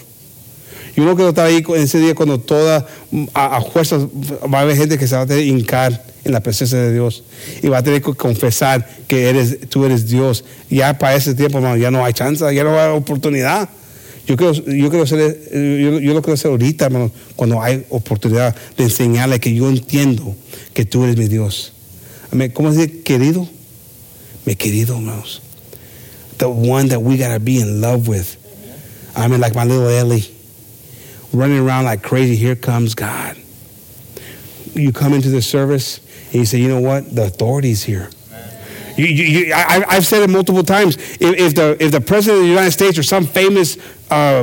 Yo no quiero estar ahí en ese día cuando toda, a fuerzas, va a haber gente que se va a tener que hincar en la presencia de Dios y va a tener que confesar que tú eres Dios. Ya para ese tiempo, hermano, ya no hay chance, ya no hay oportunidad. Yo lo quiero hacer ahorita, hermano, cuando hay oportunidad de enseñarle que yo entiendo que tú eres mi Dios. Amén. ¿Cómo dice querido? Mi querido, hermanos. The one that we gotta be in love with. I mean, like my little Ellie, running around like crazy. Here comes God. You come into the service and you say, you know what? The authority's here. I've said it multiple times. If the president of the United States or some famous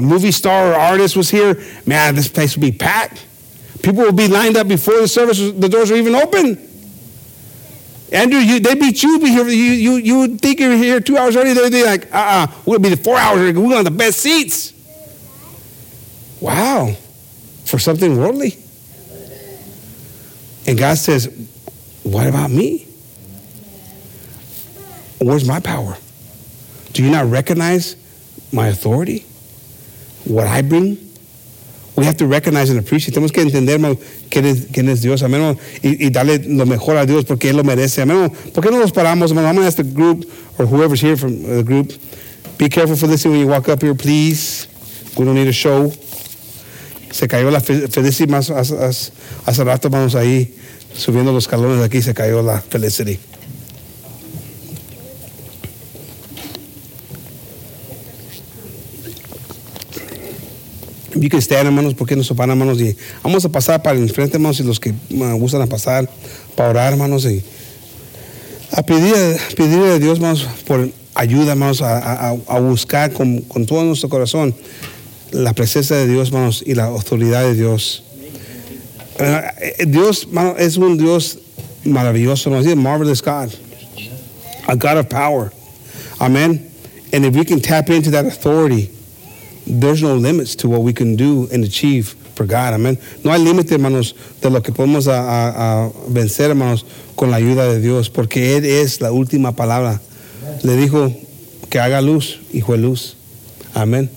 movie star or artist was here, man, this place would be packed. People would be lined up before the service, the doors were even open. Andrew, you would think you were here 2 hours early. They'd be like, we're going to be 4 hours early. We're going to have the best seats. Wow. For something worldly. And God says, what about me? Where's my power? Do you not recognize my authority? What I bring? We have to recognize and appreciate. Tenemos que entender, hermano, quién es Dios, amén, y darle lo mejor a Dios porque Él lo merece, amén. ¿Por qué no nos paramos, hermano? I'm going to ask the group, or whoever's here from the group, be careful for this when you walk up here, please. We don't need a show. Se cayó la Felicity más hace rato, hermanos, ahí, subiendo los escalones aquí, se cayó la Felicity. You can stand, hermanos, porque nos sopan, hermanos, y vamos a pasar para enfrente, hermanos, y los que gustan a pasar para orar, hermanos, y a pedir a Dios, hermanos, por ayuda, hermanos, a buscar con todo nuestro corazón la presencia de Dios, hermanos, y la autoridad de Dios. Dios, hermanos, es un Dios maravilloso, hermanos, He's a marvelous God, a God of power. Amen. And if we can tap into that authority, there's no limits to what we can do and achieve for God. Amen. No hay límite, hermanos, de lo que podemos a vencer, hermanos, con la ayuda de Dios, porque Él es la última palabra. Le dijo que haga luz y fue luz. Amén.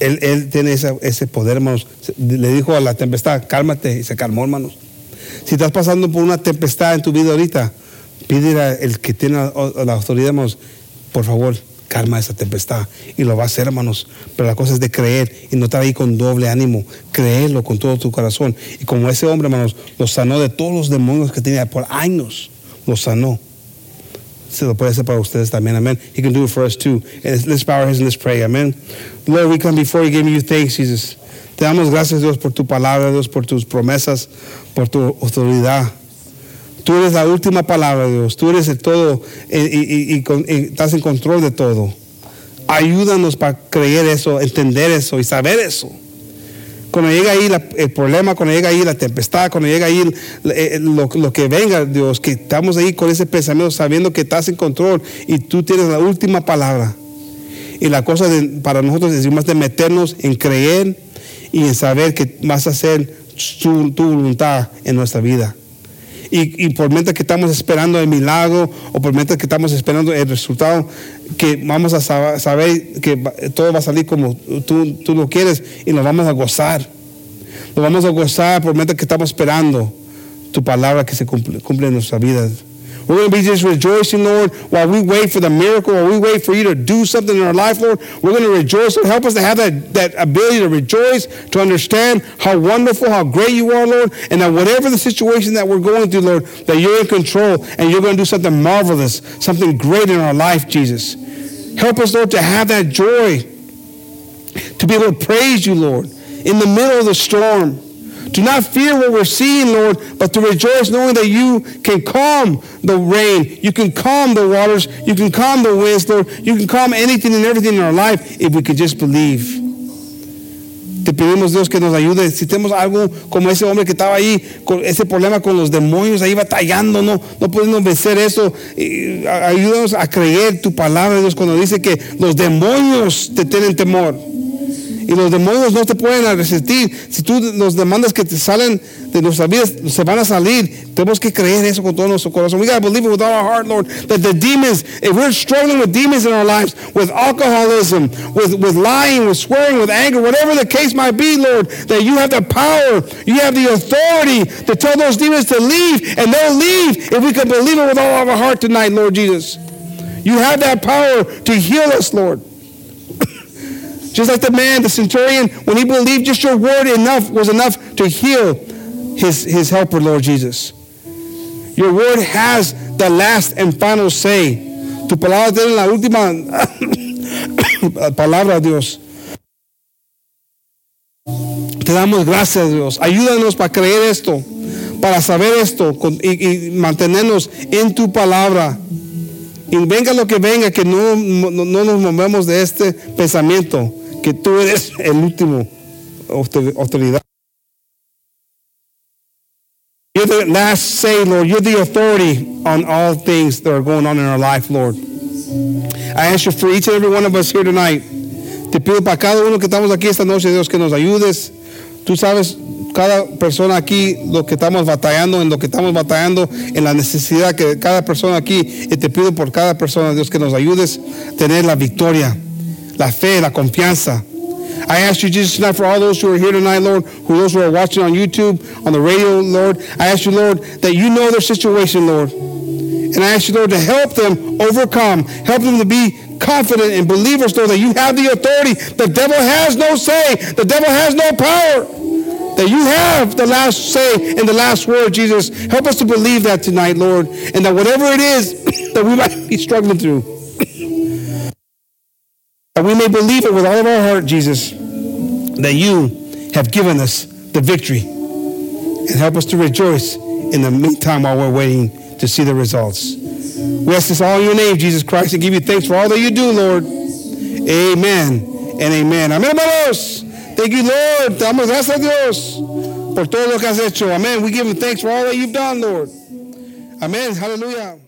Él tiene ese poder, hermanos. Le dijo a la tempestad, cálmate, y se calmó, hermanos. Si estás pasando por una tempestad en tu vida ahorita, pídele al que tiene la autoridad, hermanos, por favor, calma esa tempestad, y lo va a hacer, hermanos. Pero la cosa es de creer y no estar ahí con doble ánimo, creerlo con todo tu corazón. Y como ese hombre, hermanos, lo sanó de todos los demonios que tenía por años, lo sanó. Se lo puede hacer para ustedes también, amén. He can do it for us too. And let's bow our heads and let's pray, amén. Lord, we come before you, give you thanks, Jesus. Te damos gracias, Dios, por tu palabra, Dios, por tus promesas, por tu autoridad. Tú eres la última palabra, Dios. Tú eres el todo y estás en control de todo. Ayúdanos para creer eso, entender eso y saber eso. cuando llega ahí el problema, cuando llega ahí la tempestad, cuando llega ahí lo que venga, Dios, que estamos ahí con ese pensamiento, sabiendo que estás en control y tú tienes la última palabra. Y la cosa para nosotros es más de meternos en creer y en saber que vas a hacer tu voluntad en nuestra vida. Y por mientras que estamos esperando el milagro, o por mientras que estamos esperando el resultado, que vamos a saber que todo va a salir como tú lo quieres, y nos vamos a gozar. Nos vamos a gozar por mientras que estamos esperando tu palabra que se cumple en nuestra vida. We're going to be just rejoicing, Lord, while we wait for the miracle, while we wait for you to do something in our life, Lord. We're going to rejoice. Lord, help us to have that ability to rejoice, to understand how wonderful, how great you are, Lord. And that whatever the situation that we're going through, Lord, that you're in control and you're going to do something marvelous, something great in our life, Jesus. Help us, Lord, to have that joy, to be able to praise you, Lord, in the middle of the storm. Do not fear what we're seeing, Lord, but to rejoice knowing that you can calm the rain. You can calm the waters. You can calm the winds, Lord. You can calm anything and everything in our life if we could just believe. Te pedimos, Dios, que nos ayude. Si tenemos algo como ese hombre que estaba ahí, con ese problema con los demonios, ahí batallando, no podemos vencer eso. Ayúdanos a creer tu palabra, Dios, cuando dice que los demonios te tienen temor. Y los demonios no te pueden resistir. Si tú los demandas que te salen de nuestras vidas, se van a salir. Tenemos que creer eso con todo nuestro corazón. We got to believe it with all our heart, Lord, that the demons, if we're struggling with demons in our lives, with alcoholism, with lying, with swearing, with anger, whatever the case might be, Lord, that you have the power, you have the authority to tell those demons to leave, and they'll leave if we can believe it with all of our heart tonight, Lord Jesus. You have that power to heal us, Lord. Just like the centurion, when he believed just your word was enough to heal his helper, Lord Jesus. Your word has the last and final say. Tu palabra tiene la última palabra, Dios. Te damos gracias, Dios. Ayúdanos para creer esto, para saber esto y mantenernos en tu palabra. Y venga lo que venga, que no nos movemos de este pensamiento. Que tú eres el último autoridad. You're the last say, Lord. You're the authority on all things that are going on in our life, Lord. I ask you for each and every one of us here tonight. Te pido para cada uno que estamos aquí esta noche, Dios, que nos ayudes. Tú sabes, cada persona aquí, lo que estamos batallando, en la necesidad que cada persona aquí, y te pido por cada persona, Dios, que nos ayudes a tener la victoria, la fe, la confianza. I ask you, Jesus, tonight, for all those who are here tonight, Lord, who those who are watching on YouTube, on the radio, Lord, I ask you, Lord, that you know their situation, Lord. And I ask you, Lord, to help them overcome, help them to be confident and believers, Lord, that you have the authority. The devil has no say. The devil has no power. That you have the last say and the last word, Jesus. Help us to believe that tonight, Lord, and that whatever it is that we might be struggling through, that we may believe it with all of our heart, Jesus, that you have given us the victory. And help us to rejoice in the meantime while we're waiting to see the results. We ask this all in your name, Jesus Christ, and give you thanks for all that you do, Lord. Amen and amen. Amén, hermanos. Thank you, Lord. Damos gracias a Dios por todo lo que has hecho. Amen. We give him thanks for all that you've done, Lord. Amen. Hallelujah.